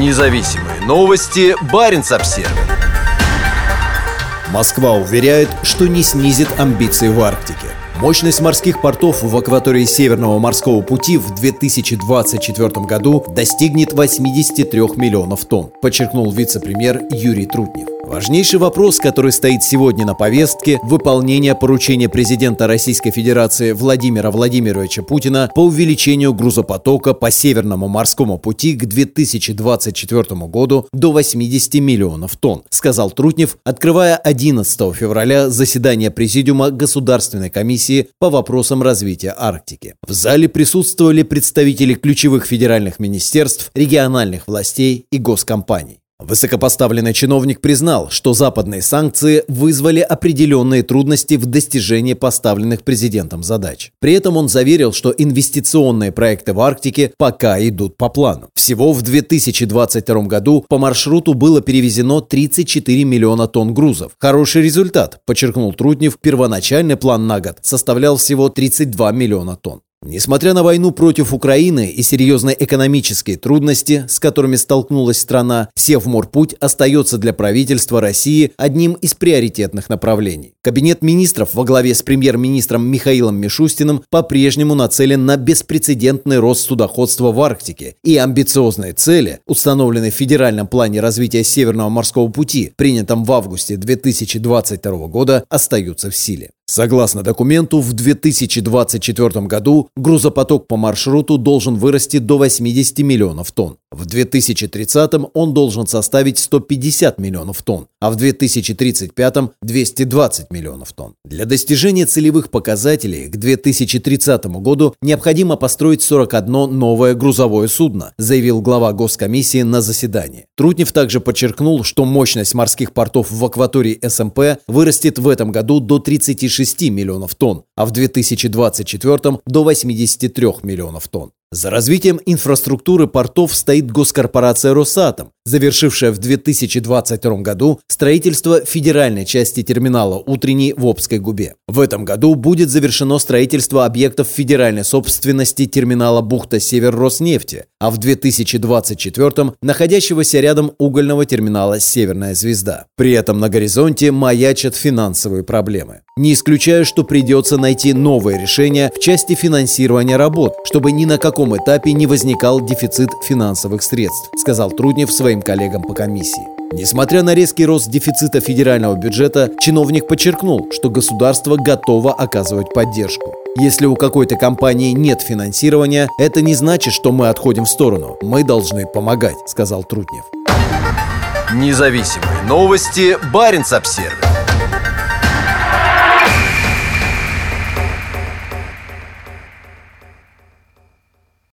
Независимые новости. Баренц-Обсервер. Москва уверяет, что не снизит амбиции в Арктике. Мощность морских портов в акватории Северного морского пути в 2024 году достигнет 83 миллионов тонн, подчеркнул вице-премьер Юрий Трутнев. Важнейший вопрос, который стоит сегодня на повестке – выполнение поручения президента Российской Федерации Владимира Владимировича Путина по увеличению грузопотока по Северному морскому пути к 2024 году до 80 миллионов тонн, сказал Трутнев, открывая 11 февраля заседание Президиума Государственной комиссии по вопросам развития Арктики. В зале присутствовали представители ключевых федеральных министерств, региональных властей и госкомпаний. Высокопоставленный чиновник признал, что западные санкции вызвали определенные трудности в достижении поставленных президентом задач. При этом он заверил, что инвестиционные проекты в Арктике пока идут по плану. Всего в 2022 году по маршруту было перевезено 34 миллиона тонн грузов. Хороший результат, подчеркнул Трутнев, первоначальный план на год составлял всего 32 миллиона тонн. Несмотря на войну против Украины и серьезные экономические трудности, с которыми столкнулась страна, Севморпуть остается для правительства России одним из приоритетных направлений. Кабинет министров во главе с премьер-министром Михаилом Мишустиным по-прежнему нацелен на беспрецедентный рост судоходства в Арктике и амбициозные цели, установленные в Федеральном плане развития Северного морского пути, принятом в августе 2022 года, остаются в силе. Согласно документу, в 2024 году грузопоток по маршруту должен вырасти до 80 миллионов тонн. В 2030-м он должен составить 150 миллионов тонн, а в 2035-м – 220 миллионов тонн. Для достижения целевых показателей к 2030 году необходимо построить 41 новое грузовое судно, заявил глава Госкомиссии на заседании. Трутнев также подчеркнул, что мощность морских портов в акватории СМП вырастет в этом году до 36 миллионов тонн, а в 2024-м – до 83 миллионов тонн. За развитием инфраструктуры портов стоит госкорпорация «Росатом», завершившая в 2022 году строительство федеральной части терминала «Утренний» в Обской губе. В этом году будет завершено строительство объектов федеральной собственности терминала «Бухта Север Роснефти», а в 2024-м находящегося рядом угольного терминала «Северная звезда». При этом на горизонте маячат финансовые проблемы. Не исключаю, что придется найти новые решения в части финансирования работ, чтобы ни на каком этапе не возникал дефицит финансовых средств, сказал Трутнев своим коллегам по комиссии. Несмотря на резкий рост дефицита федерального бюджета, чиновник подчеркнул, что государство готово оказывать поддержку. Если у какой-то компании нет финансирования, это не значит, что мы отходим в сторону. Мы должны помогать, сказал Трутнев. Независимые новости. Баренц-Обсервер.